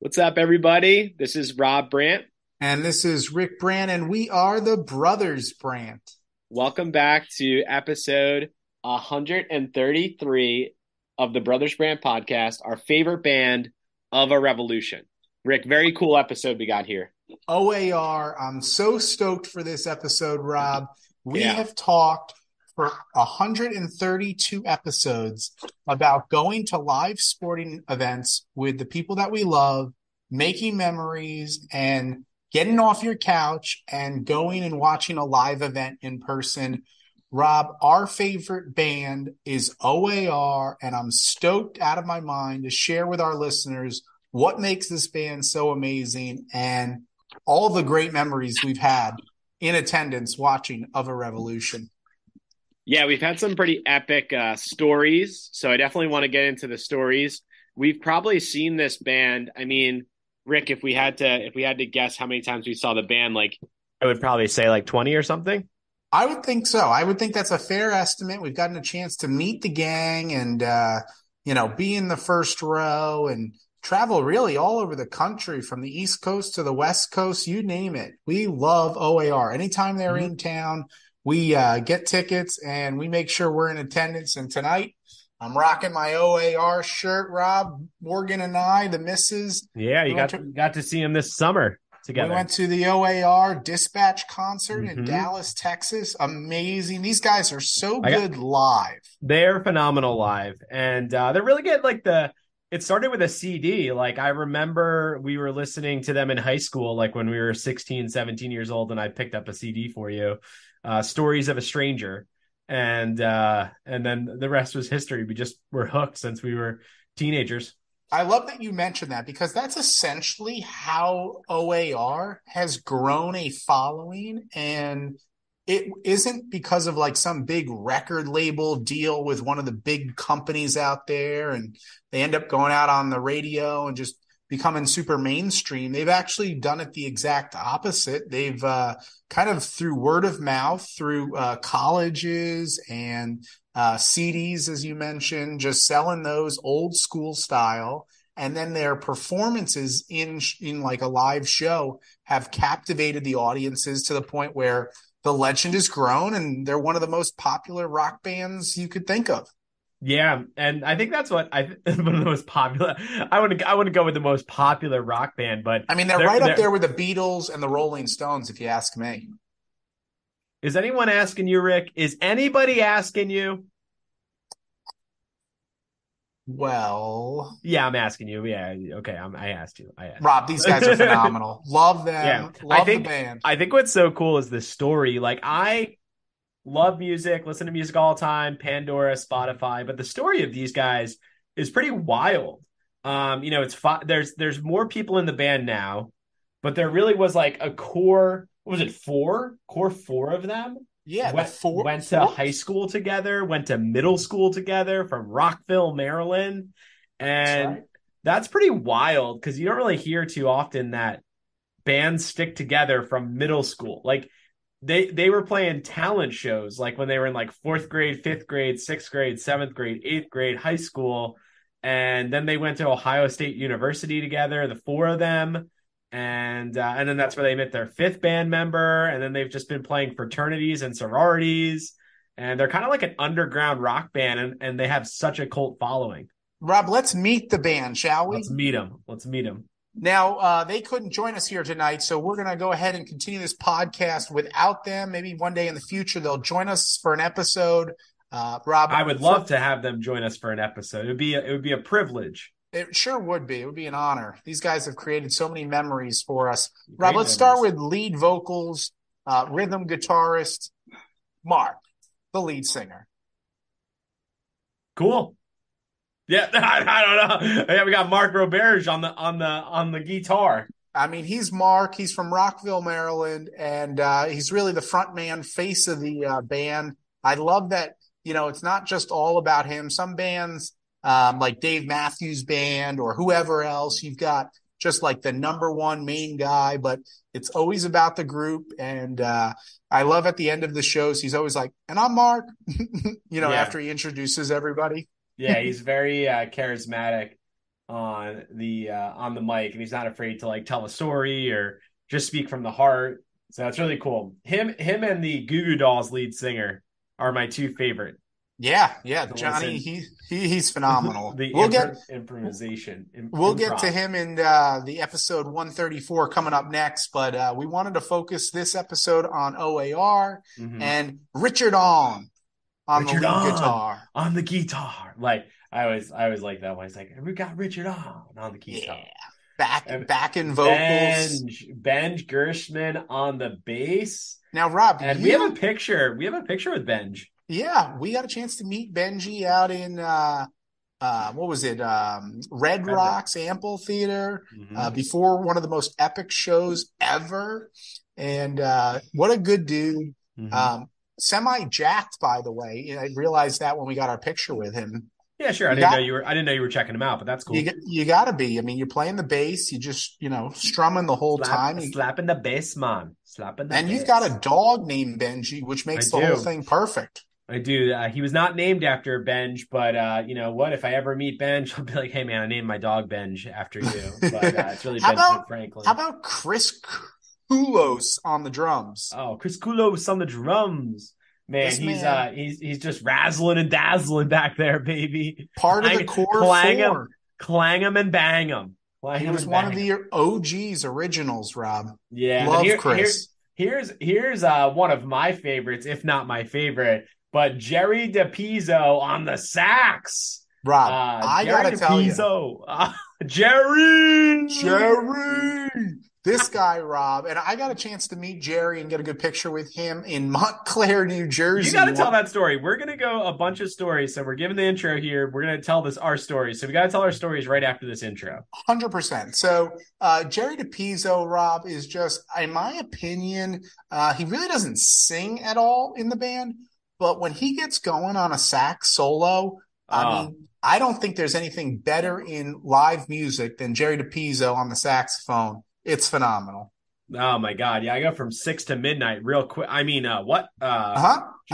What's up, everybody? This is Rob Brandt. And this is Rick Brandt, and we are the Brothers Brandt. Welcome back to episode 133 of the Brothers Brandt Podcast, our favorite band of a revolution. Rick, very cool episode we got here. OAR, I'm so stoked for this episode, Rob. We have talked for 132 episodes about going to live sporting events with the people that we love, making memories, and getting off your couch and going and watching a live event in person. Rob, our favorite band is OAR, and I'm stoked out of my mind to share with our listeners what makes this band so amazing and all the great memories we've had in attendance watching Of a Revolution. Yeah, we've had some pretty epic stories, so I definitely want to get into the stories. We've probably seen this band. I mean, Rick, if we had to guess how many times we saw the band, like I would probably say like 20 or something. I would think so. I would think that's a fair estimate. We've gotten a chance to meet the gang and be in the first row and travel really all over the country, from the East Coast to the West Coast, you name it. We love OAR. Anytime they're in town, we get tickets and we make sure we're in attendance. And tonight, I'm rocking my OAR shirt, Rob. Morgan and I, the missus. Yeah, you got to see them this summer together. We went to the OAR Dispatch concert in Dallas, Texas. Amazing. These guys are so good live. They're phenomenal live. And they're really good. It started with a CD. Like, I remember we were listening to them in high school, like when we were 16, 17 years old, and I picked up a CD for you, Stories of a Stranger. And then the rest was history. We just were hooked since we were teenagers. I love that you mentioned that, because that's essentially how OAR has grown a following. And it isn't because of like some big record label deal with one of the big companies out there, and they end up going out on the radio and just becoming super mainstream. They've actually done it the exact opposite. They've kind of through word of mouth, through colleges and CDs, as you mentioned, just selling those old school style. And then their performances in like a live show have captivated the audiences to the point where the legend has grown, and they're one of the most popular rock bands you could think of. Yeah, and I think that's what one of the most popular. I wouldn't go with the most popular rock band, but I mean they're up there with the Beatles and the Rolling Stones, if you ask me. Is anyone asking you, Rick? Is anybody asking you? Well, yeah, I'm asking you. Yeah, okay, I asked you. Rob, these guys are phenomenal. Love them. Yeah. I think the band. I think what's so cool is the story. Like, I love music, listen to music all the time, Pandora, Spotify, but the story of these guys is pretty wild. It's there's more people in the band now, but there really was like a core. What was it? Core four of them. Yeah, went to high school together, went to middle school together from Rockville, Maryland. And that's pretty wild, because you don't really hear too often that bands stick together from middle school. Like, they were playing talent shows, like when they were in like 4th grade, 5th grade, 6th grade, 7th grade, 8th grade, high school. And then they went to Ohio State University together, the four of them. And then that's where they met their fifth band member. And then they've just been playing fraternities and sororities, and they're kind of like an underground rock band, and they have such a cult following. Rob, let's meet the band, shall we? Let's meet them. Now, they couldn't join us here tonight, so we're going to go ahead and continue this podcast without them. Maybe one day in the future, they'll join us for an episode. Rob, I would love to have them join us for an episode. It would be a privilege. It sure would be. It would be an honor. These guys have created so many memories for us. Rob, let's start with lead vocals, rhythm guitarist, Marc, the lead singer. Cool. Yeah, I don't know. Yeah, we got Marc Roberge on the guitar. I mean, he's Marc. He's from Rockville, Maryland, and he's really the front man, face of the band. I love that. You know, it's not just all about him. Some bands, like Dave Matthews Band or whoever else, you've got just like the number one main guy, but it's always about the group. And I love at the end of the shows, he's always like, and I'm Marc, you know, after he introduces everybody. Yeah, he's very charismatic on the mic, and he's not afraid to like tell a story or just speak from the heart. So that's really cool. Him and the Goo Goo Dolls lead singer are my two favorite. Yeah, Johnny, he's phenomenal. We'll get to him in the episode 134 coming up next, but we wanted to focus this episode on OAR and Richard on the guitar. Like I always like that one. It's like, we got Richard on the guitar. Yeah. Back in vocals. Benj Gershman on the bass. Now, Rob, and we have a picture. We have a picture with Benj. Yeah, we got a chance to meet Benji out in Red Rocks Amphitheater before one of the most epic shows ever. And what a good dude. Semi-jacked, by the way. I realized that when we got our picture with him. Yeah, sure. I didn't know you were checking him out, but that's cool. You got to be. I mean, you're playing the bass. You just, strumming the whole time. Slapping the bass, man. And you've got a dog named Benji, which makes the whole thing perfect. I do. He was not named after Benj, but you know what? If I ever meet Benj, I'll be like, hey, man, I named my dog Benj after you. But it's really Benjamin Franklin. How about Chris Culos on the drums? Oh, Chris Culos on the drums. Man, he's just razzling and dazzling back there, baby. Part of the core four. Clang him and bang him. He was one of the OG's originals, Rob. Yeah. Love Chris. Here's one of my favorites, if not my favorite, but Jerry DePizzo on the sax. Rob, I got to tell you. Jerry! This guy, Rob, and I got a chance to meet Jerry and get a good picture with him in Montclair, New Jersey. You got to tell that story. We're going to go a bunch of stories. So we're giving the intro here. We're going to tell our stories. So we got to tell our stories right after this intro. 100%. So Jerry DePizzo, Rob, is just, in my opinion, he really doesn't sing at all in the band. But when he gets going on a sax solo, I mean, I don't think there's anything better in live music than Jerry DePizzo on the saxophone. It's phenomenal. Oh my God. Yeah. I go from 6 to midnight real quick. I mean, I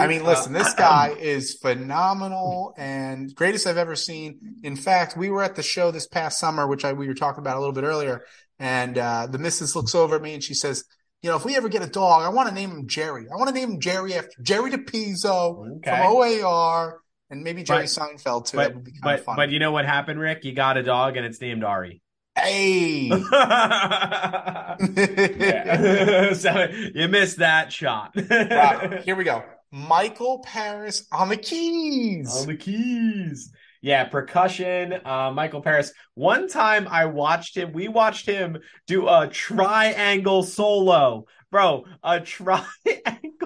mean, listen, this guy is phenomenal and greatest I've ever seen. In fact, we were at the show this past summer, which we were talking about a little bit earlier. And the missus looks over at me and she says, if we ever get a dog, I want to name him Jerry. I want to name him Jerry after Jerry DePizzo from OAR and maybe Jerry Seinfeld too. That would be kind of fun. But you know what happened, Rick? You got a dog and it's named Ari. Hey! So you missed that shot. Wow. Here we go. Michael Pearis on the keys. Yeah, percussion. Michael Pearis. One time we watched him do a triangle solo. Bro, a triangle.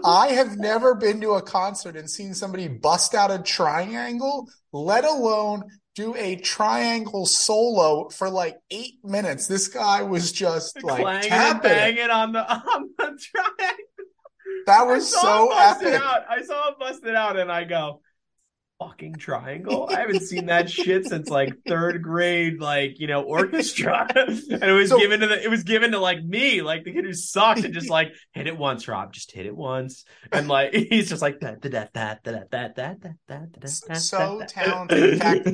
I have never been to a concert and seen somebody bust out a triangle, let alone do a triangle solo for like 8 minutes. This guy was just like clanging and banging on the triangle. That was so epic. I saw him bust it out and I go, fucking triangle. I haven't seen that shit since like third grade, orchestra. And it was given to like me, like the kid who sucked and just like hit it once, Rob. Just hit it once. And like he's just like so talented. In fact,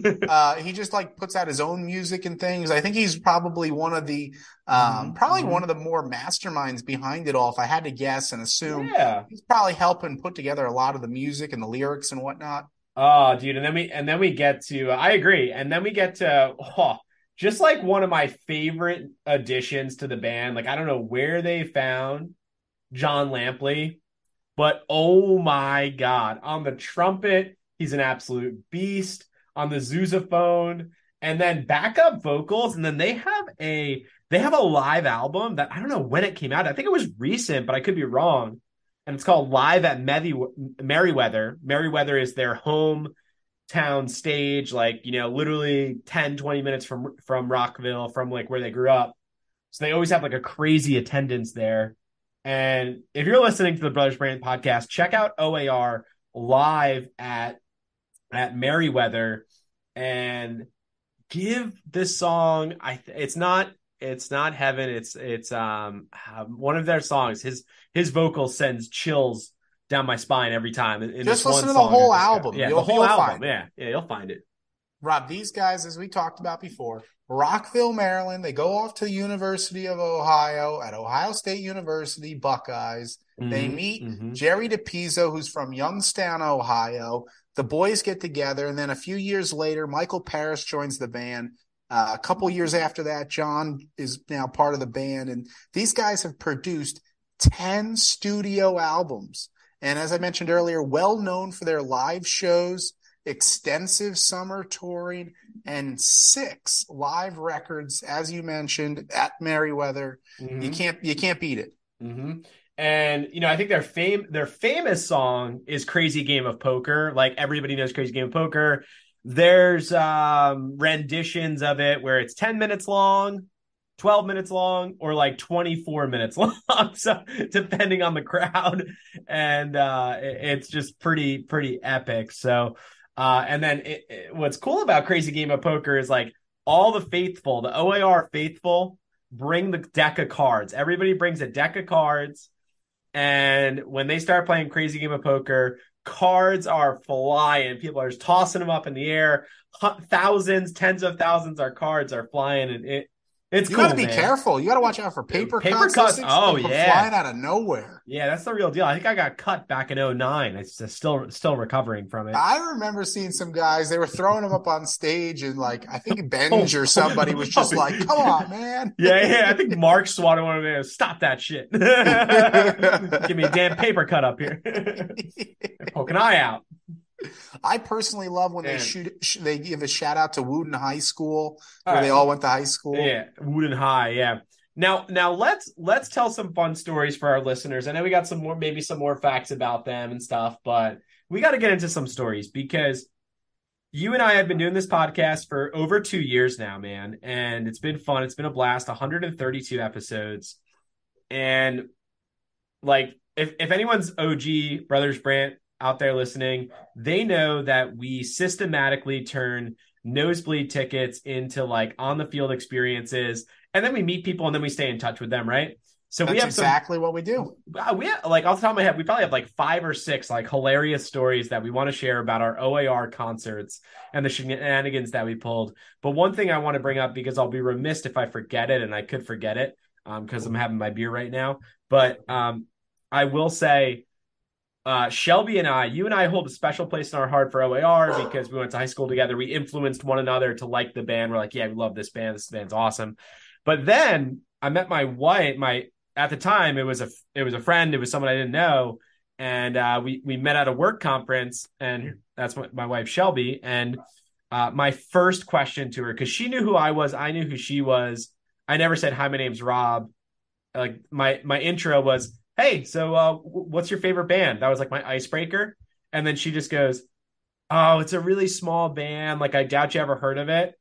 he just like puts out his own music and things. I think he's probably one of the one of the more masterminds behind it all, if I had to guess and assume. Yeah. He's probably helping put together a lot of the music and the lyrics and whatnot. Oh, dude. And then we get to, I agree. And then we get to just like one of my favorite additions to the band. Like, I don't know where they found John Lampley, but oh my God, on the trumpet, he's an absolute beast. On the sousaphone, and then backup vocals. And then they have a live album that I don't know when it came out. I think it was recent, but I could be wrong. And it's called Live at Merriweather. Merriweather is their home town stage, like, you know, literally 10, 20 minutes from Rockville, from like where they grew up. So they always have like a crazy attendance there. And if you're listening to the Brothers Brandt podcast, check out OAR live at Merriweather and give this song. It's not Heaven. It's one of their songs. His vocal sends chills down my spine every time. Just listen to the whole album. Yeah, the whole album. Yeah, you'll find it. Rob, these guys, as we talked about before, Rockville, Maryland, they go off to the University of Ohio at Ohio State University, Buckeyes. Mm-hmm. They meet Jerry DePizzo, who's from Youngstown, Ohio. The boys get together, and then a few years later, Michael Pearis joins the band. A couple years after that, John is now part of the band, and these guys have produced 10 studio albums. And as I mentioned earlier, well known for their live shows, extensive summer touring, and 6 live records, as you mentioned, at Merriweather. Mm-hmm. You can't beat it. Mm-hmm. And, you know, I think their famous song is Crazy Game of Poker. Like, everybody knows Crazy Game of Poker. There's renditions of it where it's 10 minutes long, 12 minutes long, or like 24 minutes long. So depending on the crowd. And it's just pretty epic. So and then what's cool about Crazy Game of Poker is like all the faithful, the OAR faithful, bring the deck of cards. Everybody brings a deck of cards. And when they start playing Crazy Game of Poker, cards are flying. People are just tossing them up in the air. Thousands, tens of thousands of cards are flying. And it's cool, man. You got to be careful. You got to watch out for paper cuts. Oh, yeah. Flying out of nowhere. Yeah, that's the real deal. I think I got cut back in 2009. I'm still recovering from it. I remember seeing some guys, they were throwing them up on stage, and like, I think Benj or somebody was just like, come on, man. Yeah. I think Mark swatted one of them. Stop that shit. Give me a damn paper cut up here. Poke an eye out. I personally love when they give a shout out to Wootton High School, where they all went to high school. Yeah, Wootton High. Yeah. Now let's tell some fun stories for our listeners. I know we got some more facts about them and stuff, but we got to get into some stories because you and I have been doing this podcast for over 2 years now, man, and it's been fun. It's been a blast. 132 episodes, and like if anyone's OG Brothers Brandt out there listening, they know that we systematically turn nosebleed tickets into like on the field experiences, and then we meet people and then we stay in touch with them, right? So that's what we do. We have, like, off the top of my head, we probably have like 5 or 6 like hilarious stories that we want to share about our OAR concerts and the shenanigans that we pulled. But one thing I want to bring up, because I'll be remiss if I forget it, and I could forget it because I'm having my beer right now, but I will say, Shelby and I, you and I hold a special place in our heart for OAR because we went to high school together. We influenced one another to like the band. We're like, yeah, we love this band. This band's awesome. But then I met my wife. At the time, it was a friend. It was someone I didn't know, and we met at a work conference, and that's my wife Shelby. And my first question to her, because she knew who I was, I knew who she was. I never said, "Hi, my name's Rob." Like my intro was, "Hey, so what's your favorite band?" That was like my icebreaker. And then she just goes, "Oh, it's a really small band. Like, I doubt you ever heard of it.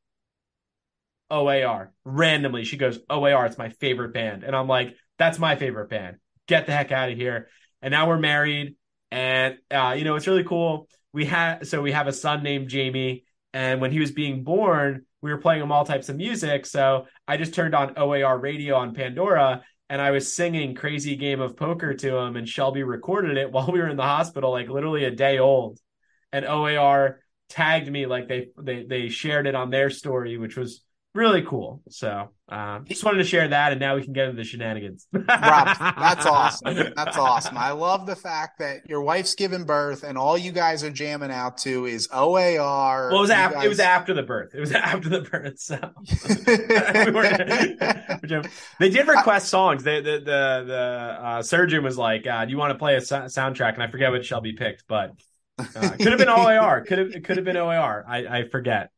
OAR." Randomly, she goes, "OAR, it's my favorite band." And I'm like, that's my favorite band. Get the heck out of here. And now we're married. And, you know, it's really cool. We have a son named Jamie. And when he was being born, we were playing him all types of music. So I just turned on OAR radio on Pandora, and I was singing Crazy Game of Poker to him, and Shelby recorded it while we were in the hospital, like literally a day old. And OAR tagged me, like they shared it on their story, which was really cool. So just wanted to share that, and now we can get into the shenanigans. Rob, that's awesome. That's awesome. I love the fact that your wife's giving birth, and all you guys are jamming out to is OAR. Well, it was after the birth. It was after the birth. So they did request songs. The surgeon was like, "Do you want to play a soundtrack?" And I forget what Shelby picked, but could have been OAR. Could have been OAR. I forget.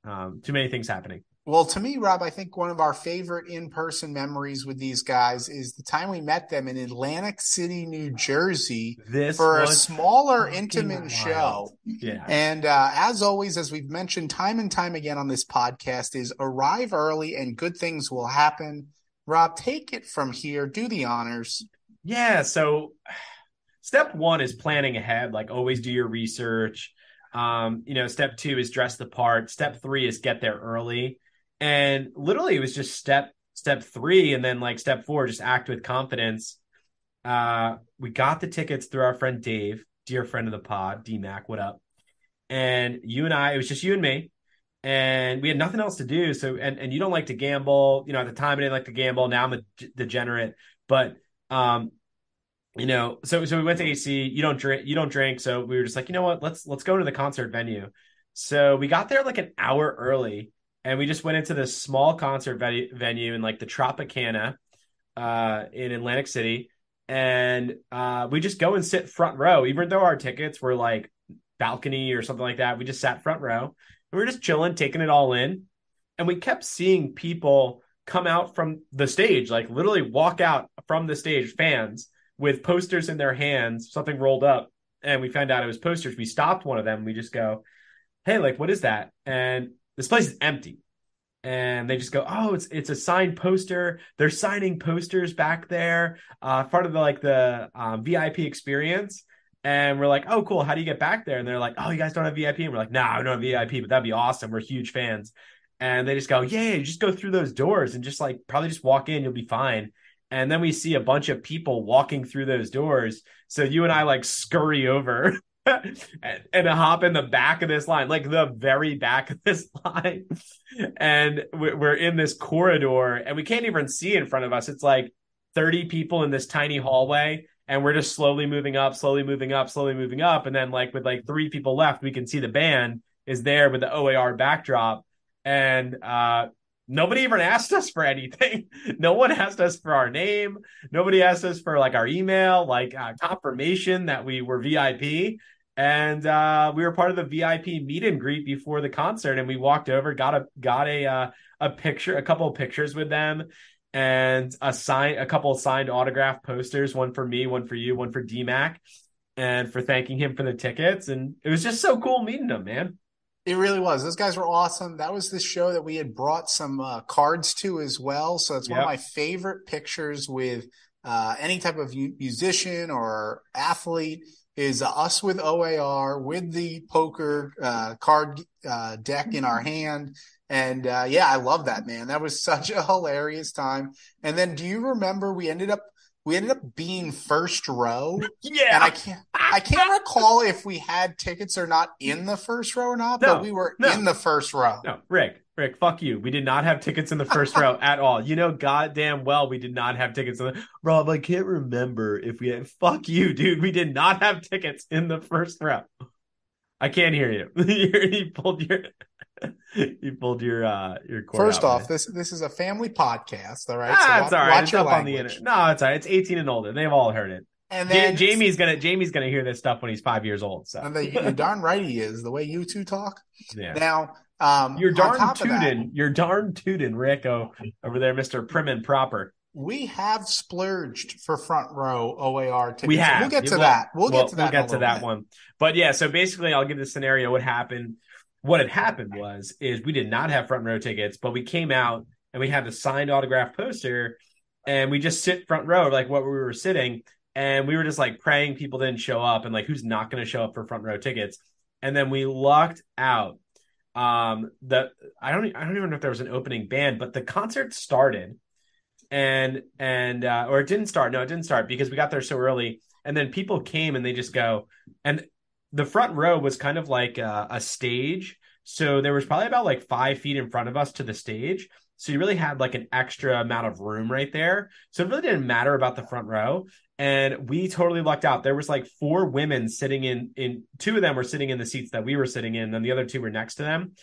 Too many things happening. Well, to me, Rob, I think one of our favorite in-person memories with these guys is the time we met them in Atlantic City, New Jersey for a smaller, intimate show. Yeah. And as always, as we've mentioned time and time again on this podcast, is arrive early and good things will happen. Rob, take it from here. Do the honors. Yeah, so step one is planning ahead. Like, always do your research. Step two is dress the part. Step three is get there early. And literally it was just step three. And then like step four, just act with confidence. We got the tickets through our friend Dave, dear friend of the pod, DMAC, what up? And it was just you and me, and we had nothing else to do. So, and you don't like to gamble, at the time I didn't like to gamble. Now I'm a degenerate, but, so we went to AC. You don't drink. So we were just like, you know what, let's go to the concert venue. So we got there like an hour early. And we just went into this small concert venue in like the Tropicana in Atlantic City. And we just go and sit front row, even though our tickets were like balcony or something like that. We just sat front row and we were just chilling, taking it all in. And we kept seeing people come out from the stage, like literally walk out from the stage, fans with posters in their hands, something rolled up. And we found out it was posters. We stopped one of them. We just go, hey, like, what is that? And this place is empty. And they just go, oh, it's a signed poster. They're signing posters back there, part of the VIP experience. And we're like, oh, cool. How do you get back there? And they're like, oh, you guys don't have VIP? And we're like, no, I don't have VIP, but that'd be awesome. We're huge fans. And they just go, yeah, you just go through those doors and just like probably just walk in. You'll be fine. And then we see a bunch of people walking through those doors. So you and I like scurry over and hop in the back of this line, like the very back of this line. And we're in this corridor and we can't even see in front of us. It's like 30 people in this tiny hallway. And we're just slowly moving up. And then like with like three people left, we can see the band is there with the OAR backdrop. And nobody even asked us for anything. No one asked us for our name. Nobody asked us for like our email, like confirmation that we were VIP. And we were part of the VIP meet and greet before the concert. And we walked over, got a picture, a couple of pictures with them, and a couple of signed autograph posters, one for me, one for you, one for DMAC, and for thanking him for the tickets. And it was just so cool meeting them, man. It really was. Those guys were awesome. That was the show that we had brought some cards to as well. So it's one of my favorite pictures with any type of musician or athlete is us with OAR with the poker card deck in our hand. And I love that, man. That was such a hilarious time. And then do you remember we ended up being first row? Yeah. And I can't recall if we had tickets or not in the first row or not, but we were in the first row. No, Rick, fuck you. We did not have tickets in the first row at all. You know goddamn well we did not have tickets in the Rob, I can't remember if we had fuck you, dude. We did not have tickets in the first row. I can't hear you. You pulled your cord. First off, this is a family podcast, all right? That's all right. It's up on the internet. No, it's all right. It's 18 and older. They've all heard it. And then Jamie's gonna hear this stuff when he's 5 years old. So and you're darn right he is. The way you two talk. Yeah. Now, you're darn tootin', Rick, over there, Mr. Prim and Proper. We have splurged for front row OAR tickets. We have. We'll get to that one. But yeah, so basically, I'll give the scenario what happened. What had happened is we did not have front row tickets, but we came out and we had the signed autograph poster and we just sit front row, like what we were sitting. And we were just like praying people didn't show up and like, who's not going to show up for front row tickets. And then we lucked out. I don't even know if there was an opening band, but the concert started or it didn't start. No, it didn't start because we got there so early. And then people came and they just go, and the front row was kind of like a stage. So there was probably about like 5 feet in front of us to the stage. So you really had like an extra amount of room right there. So it really didn't matter about the front row. And we totally lucked out. There was like four women sitting in two of them were sitting in the seats that we were sitting in. And the other two were next to them.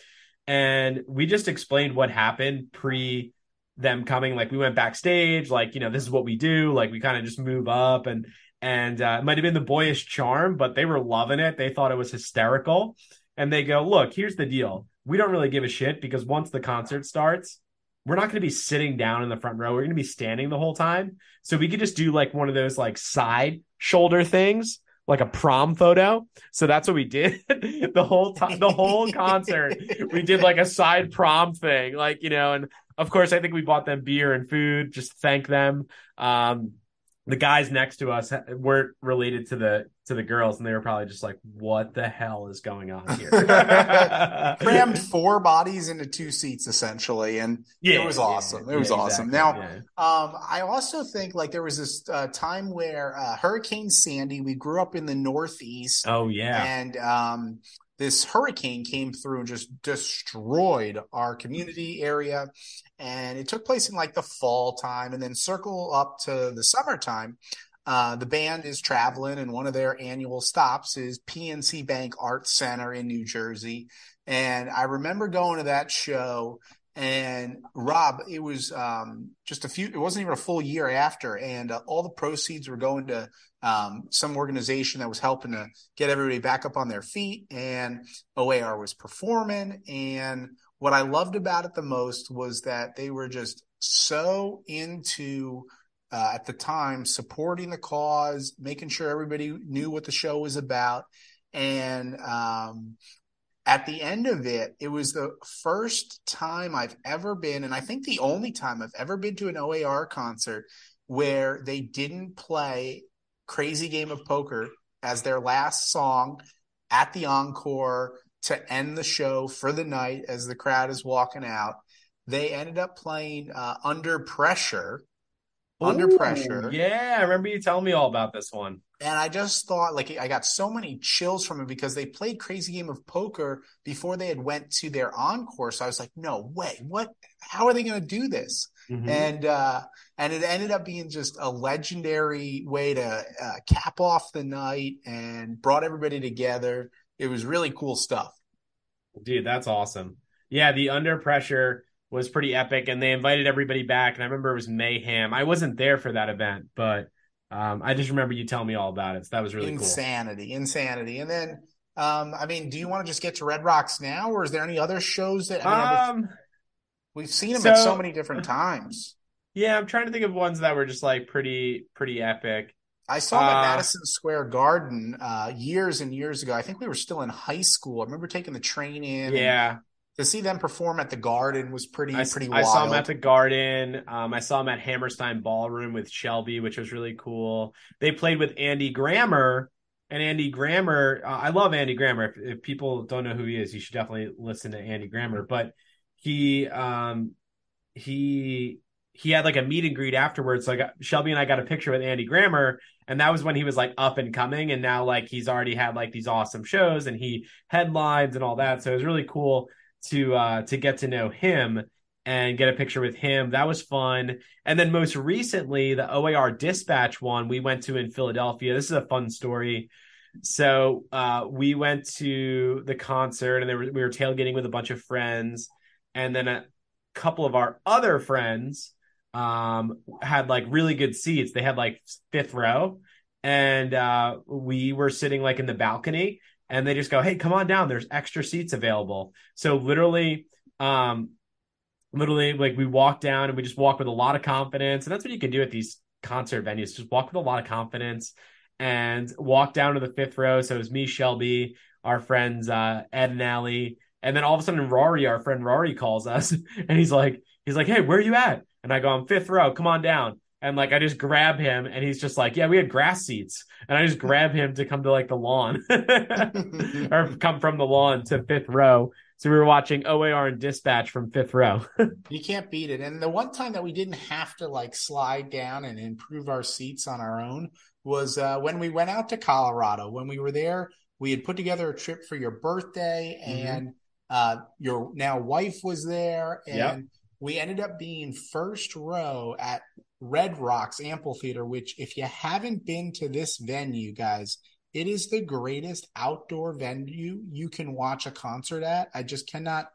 And we just explained what happened pre them coming. Like we went backstage, like, this is what we do. Like we kind of just move up and it might have been the boyish charm, but they were loving it. They thought it was hysterical. And they go, look, here's the deal. we don't really give a shit, because once the concert starts, we're not going to be sitting down in the front row. We're going to be standing the whole time. So we could just do like one of those like side shoulder things, like a prom photo. So that's what we did the whole time, the whole concert. We did like a side prom thing, like, you know, and of course, I think we bought them beer and food, just thank them. The guys next to us weren't related to the girls, and they were probably just like, what the hell is going on here? Crammed four bodies into two seats, essentially, and yeah, it was awesome. Yeah, it was awesome. Exactly, now, I also think like there was this time where Hurricane Sandy, we grew up in the Northeast. Oh, yeah. And this hurricane came through and just destroyed our community area. And it took place in like the fall time, and then circle up to the summertime. The band is traveling, and one of their annual stops is PNC Bank Arts Center in New Jersey. And I remember going to that show, and Rob, it was just a few, it wasn't even a full year after. And all the proceeds were going to some organization that was helping to get everybody back up on their feet. And OAR was performing. And what I loved about it the most was that they were just so into at the time, supporting the cause, making sure everybody knew what the show was about. And at the end of it, it was the first time I've ever been, and I think the only time I've ever been to an OAR concert where they didn't play Crazy Game of Poker as their last song at the encore to end the show for the night as the crowd is walking out. They ended up playing Under Pressure. Under Pressure. Yeah, I remember you telling me all about this one. And I just thought, like, I got so many chills from it because they played Crazy Game of Poker before they had went to their encore. So I was like, no way. What? How are they going to do this? Mm-hmm. And it ended up being just a legendary way to cap off the night and brought everybody together. It was really cool stuff. Dude, that's awesome. Yeah, the Under Pressure was pretty epic, and they invited everybody back, and I remember it was mayhem. I wasn't there for that event, but I just remember you telling me all about it, so that was really cool. Insanity. And then, I mean, do you want to just get to Red Rocks now, or is there any other shows that I mean, we've seen them at so many different times? Yeah, I'm trying to think of ones that were just like pretty epic. I saw them at Madison Square Garden years and years ago. I think we were still in high school. I remember taking the train in. Yeah. To see them perform at the Garden was pretty wild. I saw them at the Garden. I saw them at Hammerstein Ballroom with Shelby, which was really cool. They played with Andy Grammer. And Andy Grammer, I love Andy Grammer. If people don't know who he is, you should definitely listen to Andy Grammer. But he had like a meet and greet afterwards. So Shelby and I got a picture with Andy Grammer, and that was when he was like up and coming. And now like he's already had like these awesome shows, and he headlines and all that. So it was really cool to get to know him and get a picture with him. That was fun. And then most recently, the OAR Dispatch one we went to in Philadelphia. This is a fun story. So we went to the concert, and we were tailgating with a bunch of friends. And then a couple of our other friends had like really good seats. They had like fifth row, and we were sitting like in the balcony. And they just go, hey, come on down. There's extra seats available. So literally, like we walk down, and we just walk with a lot of confidence. And that's what you can do at these concert venues. Just walk with a lot of confidence and walk down to the fifth row. So it was me, Shelby, our friends, Ed and Allie. And then all of a sudden, our friend Rory calls us, and he's like, hey, where are you at? And I go, I'm fifth row. Come on down. And like, I just grab him, and he's just like, yeah, we had grass seats. And I just grab him to come to like the lawn or come from the lawn to fifth row. So we were watching OAR and Dispatch from fifth row. You can't beat it. And the one time that we didn't have to like slide down and improve our seats on our own was when we went out to Colorado. When we were there, we had put together a trip for your birthday, and your now wife was there. And we ended up being first row at Red Rocks Amphitheater, which if you haven't been to this venue, guys, it is the greatest outdoor venue you can watch a concert at. I just cannot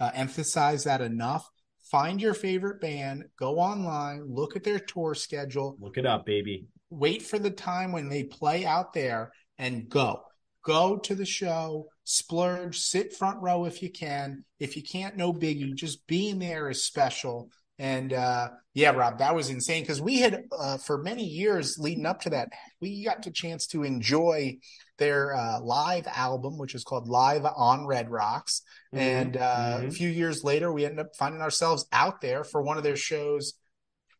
emphasize that enough. Find your favorite band, go online, look at their tour schedule. Look it up, baby. Wait for the time when they play out there and go. Go to the show, splurge, sit front row if you can. If you can't, no biggie. Just being there is special. And yeah, Rob, that was insane because we had for many years leading up to that, we got the chance to enjoy their live album, which is called Live on Red Rocks. Mm-hmm. And a few years later, we ended up finding ourselves out there for one of their shows.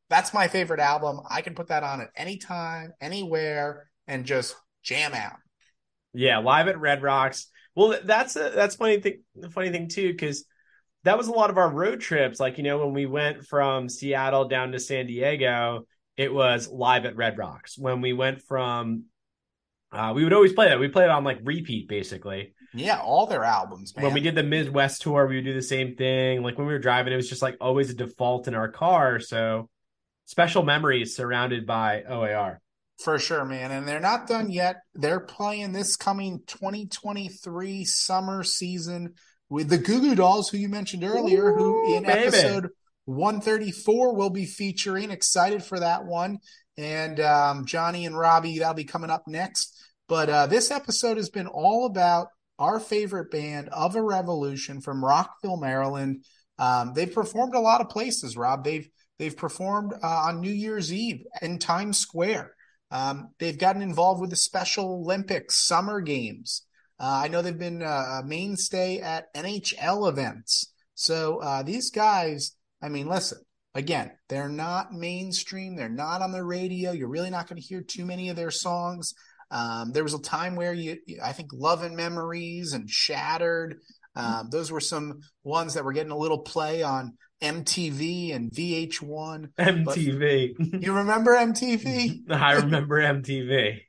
That's my favorite album. I can put that on at any time, anywhere, and just jam out. Yeah, Live at Red Rocks. Well, that's funny thing. The funny thing too, because that was a lot of our road trips. Like, you know, when we went from Seattle down to San Diego, it was Live at Red Rocks. When we went from, we would always play that. We played it on like repeat, basically. Yeah, all their albums, man. When we did the Midwest tour, we would do the same thing. Like when we were driving, it was just like always a default in our car. So special memories surrounded by OAR. For sure, man. And they're not done yet. They're playing this coming 2023 summer season with the Goo Goo Dolls, who you mentioned earlier, who in episode 134 will be featuring. Excited for that one. And Johnny and Robbie, that'll be coming up next. But this episode has been all about our favorite band of a revolution from Rockville, Maryland. They've performed a lot of places, Rob. They've performed on New Year's Eve in Times Square. They've gotten involved with the Special Olympics, Summer Games. I know they've been a mainstay at NHL events. So these guys, I mean, listen, again, they're not mainstream. They're not on the radio. You're really not going to hear too many of their songs. There was a time where I think Love and Memories and Shattered. Those were some ones that were getting a little play on MTV and VH1. MTV. But you remember MTV? I remember MTV.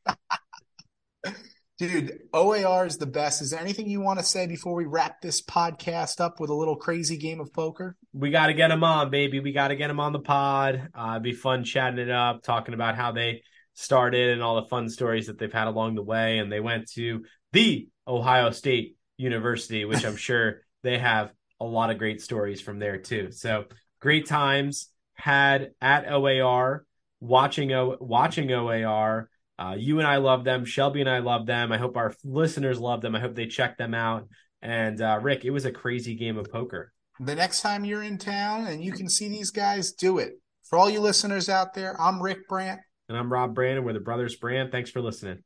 Dude, OAR is the best. Is there anything you want to say before we wrap this podcast up with a little crazy game of poker? We got to get them on, baby. We got to get them on the pod. It'd be fun chatting it up, talking about how they started and all the fun stories that they've had along the way. And they went to the Ohio State University, which I'm sure they have a lot of great stories from there too. So great times had at OAR, watching OAR. You and I love them. Shelby and I love them. I hope our listeners love them. I hope they check them out. And Rick, it was a crazy game of poker. The next time you're in town and you can see these guys, do it. For all you listeners out there, I'm Rick Brandt. And I'm Rob Brandt. We're the Brothers Brandt. Thanks for listening.